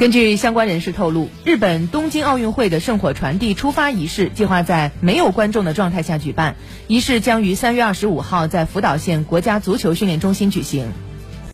根据相关人士透露，日本东京奥运会的圣火传递出发仪式计划在没有观众的状态下举办，仪式将于3月25号在福岛县国家足球训练中心举行。